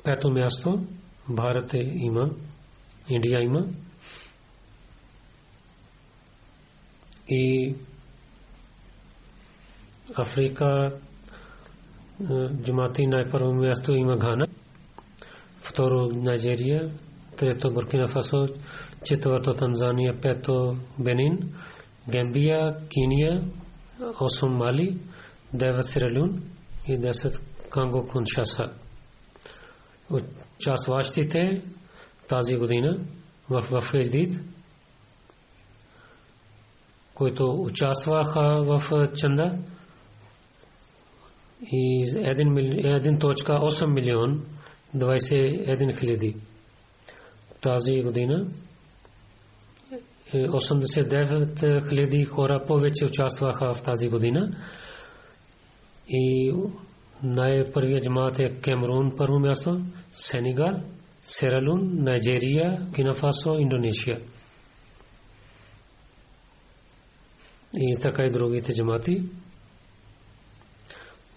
Пето място Бхарат е има, Индия има и Африка джамати на първо място има Гана, второ Нигерия, трето Буркина Фасо, четвърто Танзания, пето Бенин, Гамбия, Кения, осем Мали, девет Сиралеон и десет Конго Коншаса. Участващите тази година в вакфе дейт, които участваха в чанда и едно цяло осем милион двадесет и една хиляди. Тази година осемдесет и девет хиляди хора повече участваха в тази година и най-първия джамаат е Камерун първо място, Сенегал, Сиралеон, Нигерия, Буркина Фасо, Индонезия. И така и другите джамати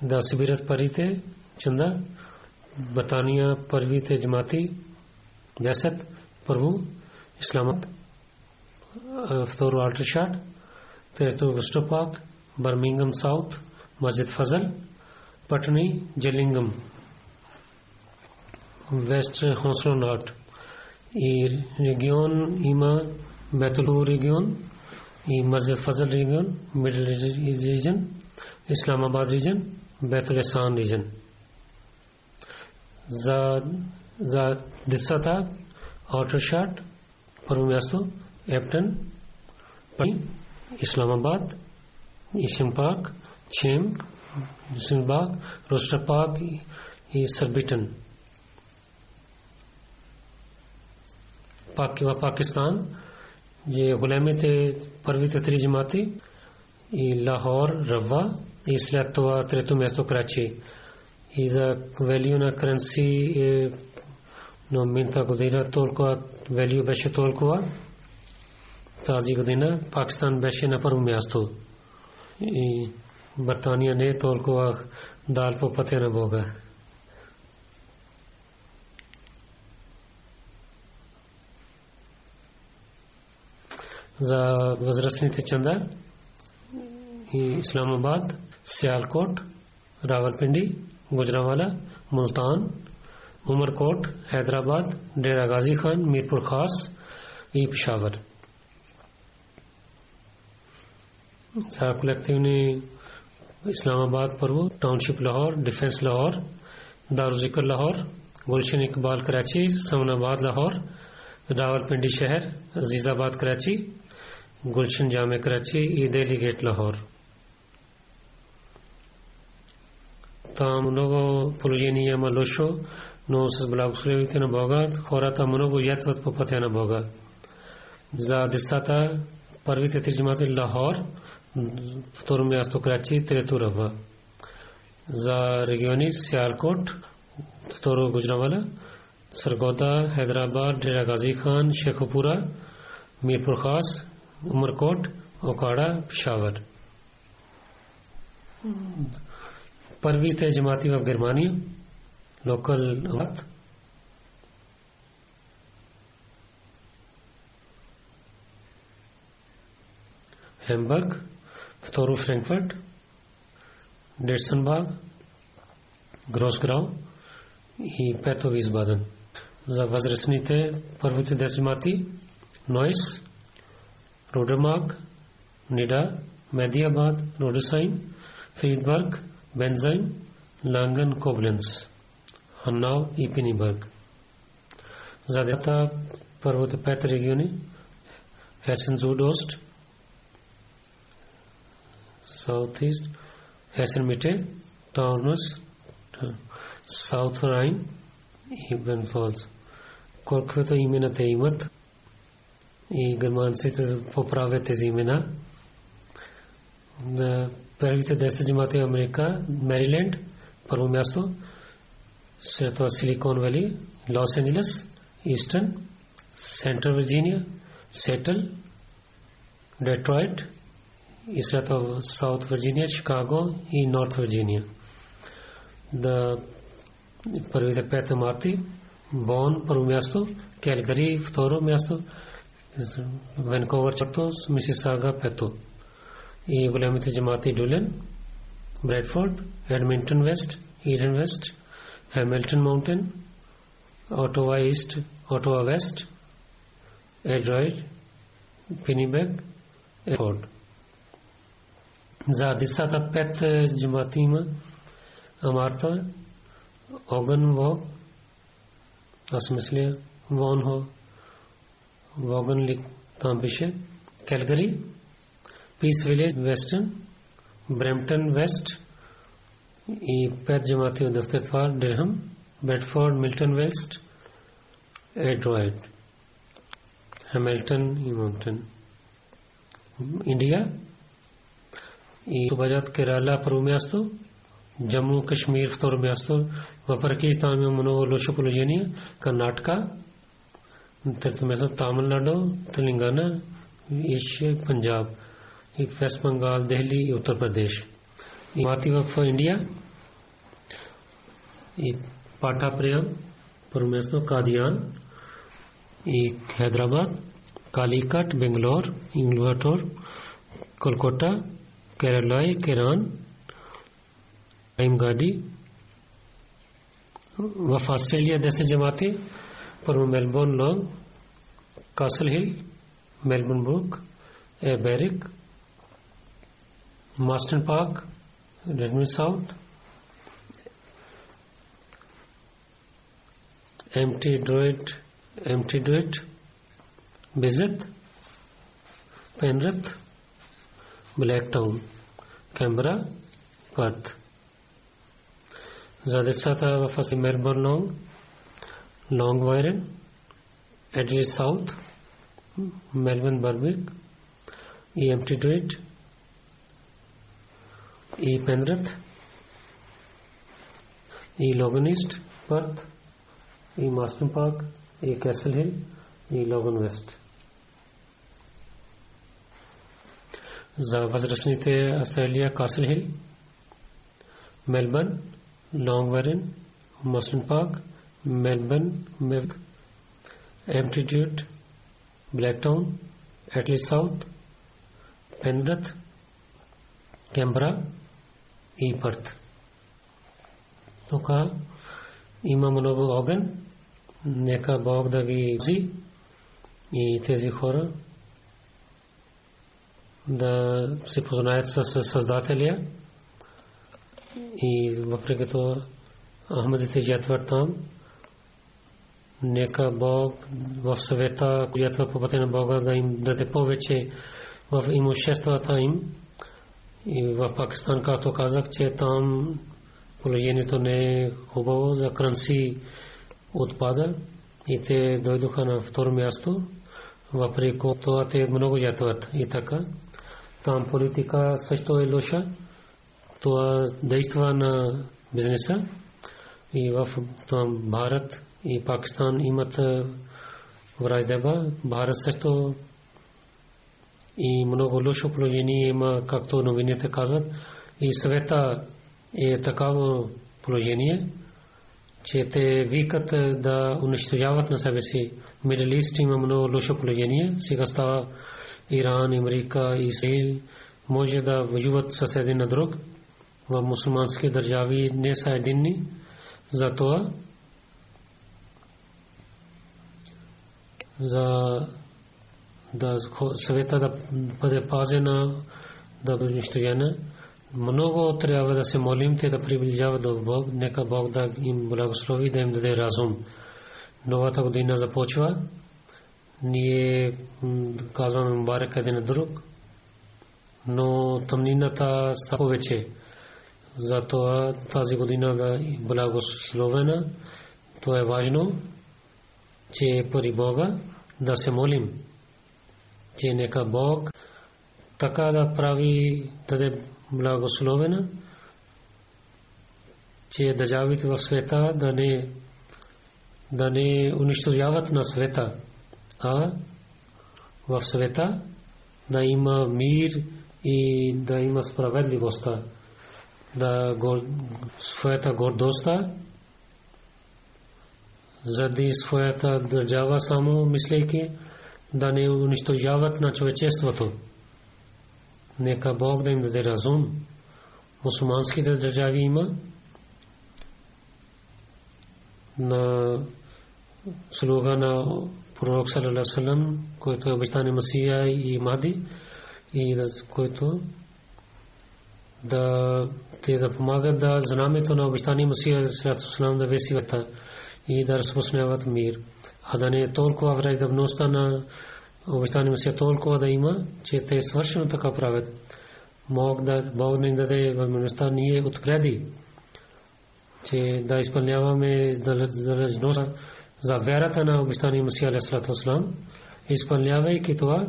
да събират парите чанда. Британия първите джамати десет, първо Исламат, второ Алтришат, трето Вестопак, Бърмингъм Саут, Масджид Фазъл, Патни, Джелингъм, Вест Хонсло Норт. И регион има Бетулу регион и Масджид Фазъл регион, Мидъл регион, Исламабад регион, Бетул Ихсан регион. За за десата Алтришат първо място Ептън, Пани, Исламабад, Ишимпак, Чим, Синбак, Ростапак и Сърбитън. Пак в Пакистан, е големите първите три джамати и Лахор, Рава и след това трето място Крачи. И за value на currency е но минта година толкова value беше толкова. Тази година Пакистан беше на първо място и Британия не е толкова дал по пътя на Бога. За възрастните чанда и Исламабад, Сиалкот, Равалпинди, Гуджранвала, Мултан, Умаркот, Хайдарабад, Дера Гази хан, Мирпур Хас и Пешавър. За колективни Исламабад първо, Тауншип Лахор, Дефенс Лахор, Дарузикър Лахор, Гулшин Икбал Карачи, Саманабад Лахор, Равалпинди шехер, Азизабад Карачи, Гулшин Джаме Карачи и Дели Гейт Лахор. Там много положение има лошо, но с благословите на Бога хората много ятват по пътя на Бога. За десата първите три джамати Лахор, второ място Крачи, трето Рава. За региони Сиалкот, второ Гуджранвала, Sargodha, Hyderabad, Dera Ghazi Khan, Shekhupura, Mirpur Khas, Umarkot, Okada, Peshawar. Parvi te Jamaati of Germany, local Amat. Hamburg, Vtoru Frankfurt, Detzenbach, Grossgrau и Пето Висбаден. За възрастните първите десмати Нойс, Рудермарк, Нида, Медиабад, Рудесайн, Фридбърг, Бензайн, Ланган, Кобленц, Ханнау и Пинибърг. За децата първите пет региони Хесен Зудост, South East, Hessen-Mitte, Taunus, South Rhine, Ibn Falls. Колкото имена те имат, и германците поправят тези имена. Първите десет джамати в Америка, Мериленд, първо място, след това Силикон Вали, Лос Анджелес, Истърн, Сентър Вирджиния, Сетъл, Детройт, и след това Саут Вирджиния, Чикаго и Норт Вирджиния. Да, първите пет марти, Бон първо място, Келгари второ място, Ванкувър четвърто, Мисисага пето. И големите джамати Дулен, Бредфорд, Едминтън Вест, Иден Вест, Хамилтън Маунтен, Отова Ист, Отова Вест, Едройд, Пинибек, Едфорд. За десата пет джамати има Амарта, Огън Вог, аз мисля, Вон Хо, Вогън Лик, там пише, Келгари, Пис Вилеж, Вестън, Бремптън Вест и пет джамати от Дъфтетвар, Дирхам, Бредфорд, Милтън Вест, Едройд, Хамилтън и Маунтън. Индия и Субаджат Керала първо място, Jammu Kashmir второ място, в Пакистан има много лошо положение, Карнатка, трето място Тамил Наду, Телангана, Иши, Панджаб, и Вест Бенгал, Дели и Утър Прадеш. И мати в Индия, и Паттапрем, първо място Кадиан, и Хайдрабад, Каликат, Бенгалор, Инглватор, Колкота, Керала, Керан, Имгади. В Австралия десет джамати, първо Мелбърн Лонг, Касъл Хил, Мелбърн Брук, Берик, Мастън Парк, Редмонд Саут, Емти Дует, Емти Дует, Бизет, Пенрат, Блектаун, Кембра, Пърт. За децата в Африка Мелбърн Лонг, Лонг Вайрен, Едли Саут, Мелбърн Бърбик, и Емти Дует, и Пенрат, и Логан Ист, Пърт, и Мастън Парк, и Касъл Хил, и Логан Вест. За възрастните Австралия Касъл Хил, Мелбърн, Лонг Варен, Мастън Парк, Мелбърн, Мевк, Емти Дует, Блектаун, Едли Саут, Пенрат, Кембра и Пърт. Тук има много огън, нека Бог да ги взи и тези хора да се познаят с Създателя. И въпреки това Ахмадите жертват там, нека Бог в съвета, жертва по пътя на Бога, да им даде повече в имуществата им. И в Пакистан, както казах, че там положението не е хубаво, за кранси отпада и те дойдоха на второ място, въпреки това те много жертват и така. Там политика също е лоша, това действа на бизнеса и в Бхарат и Пакистан имат враждеба, Бхарат също и много лошо положение има, както новините казват, и света е такава положение, че те викат да унищожават на себе си. Middle East има много лошо положение, сега става Иран, Америка, Израил, може да воюват със един на друг. В мусулмански държави не са единни, затова за да света да бъде пазена, да бъде унищожена. Много трябва да се молим те да приближават до Бог. Нека Бог да им благослови, да им даде разум. Новата година започва. Ние казваме мубарак един на друг, но тъмнината става повече. Затова тази година да е благословена. То е важно, че при Бога да се молим, че нека Бог така да прави, да е благословена, че държавите в света да не, да не унищожават на света, а в света да има мир и да има справедливост, да своята гордост, заради своята държава само мислейки да не унищожават на човечеството. Нека Бог да им даде разум. Мусулманските държави има на слуга на пророк саллаллаху алейхи ва саллям, който е обещание Масия и Махди, и който да те да помагат да знамето на обещание Масия да виси в света и да разпространяват мир. А да не е толкова враждебността на обещание Масия толкова да има, че те свършено така правят. Мог да Бог да ни даде възможността ние отпреди, че да изпълняваме дължността за вярата на обещание Масия алейхи салам, изпълнявайки това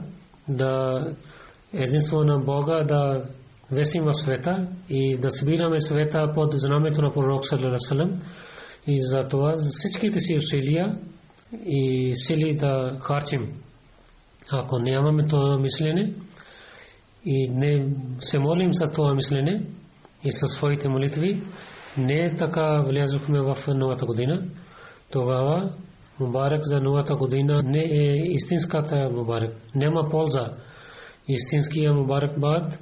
да единство на Бога да весим в света и да събираме света под знамето на пророк саллаллаху алейхи ва саллям. И затова всичките си усилия и сили да харчим. Ако нямаме това мислене и не се молим за това мислене и със своите молитви, не така влязохме в новата година. Тогава мубарак за новата година не е истинската мубарак. Няма полза. Истинския мубарак бад,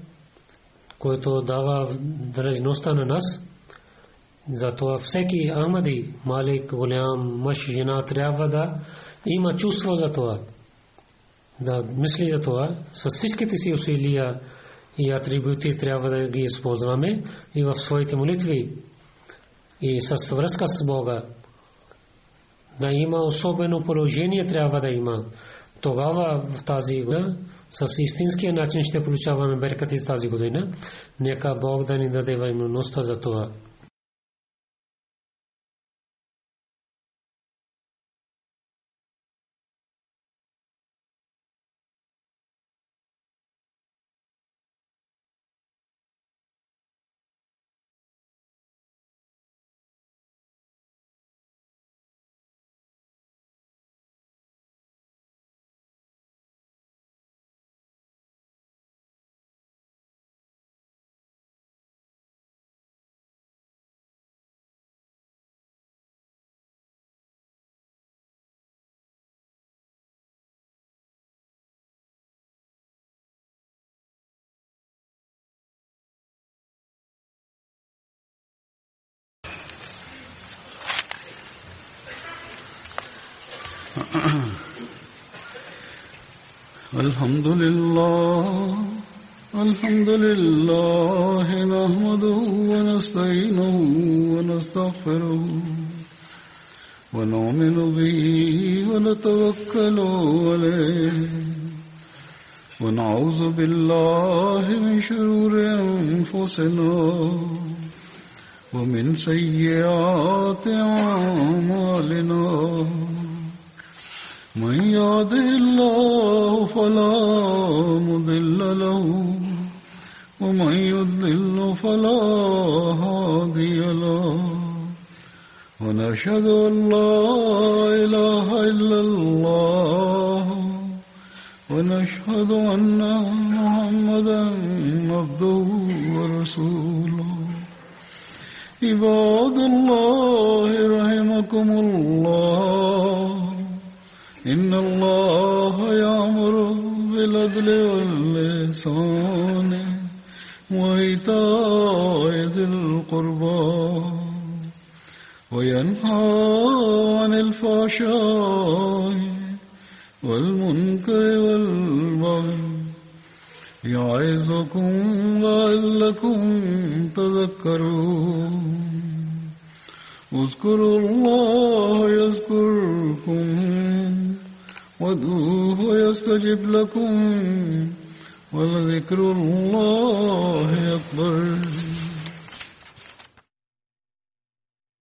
който дава дължността на нас. Затова всеки Ахмади, малик, голям, мъж, жена трябва да има чувство за това, да мисли за това, с всичките си усилия и атрибути трябва да ги използваме и в своите молитви и с връзка с Бога да има особено положение трябва да има. Тогава в тази година с истинския начин ще получаваме беркат из тази година. Нека Бог да ни даде възможността за това. الحمد لله الحمد لله نحمده ونستعينه ونستغفره ونؤمن به ونتوكل عليه ونعوذ بالله من شرور أنفسنا ومن سيئات أعمالنا من يهده الله فلا مضل له ومن يضلل فلا هادي له ونشهد أن لا إله إلا الله ونشهد أن محمدا عبده ورسوله. عباد الله رحمكم الله، إن الله يأمر بالعدل والإحسان وإيتاء ذي القربى وينهى عن الفحشاء والمنكر والبغي يعظكم لعلكم تذكرون. اذكروا الله يذكركم وادعوه يستجب لكم ولذكر الله أكبر.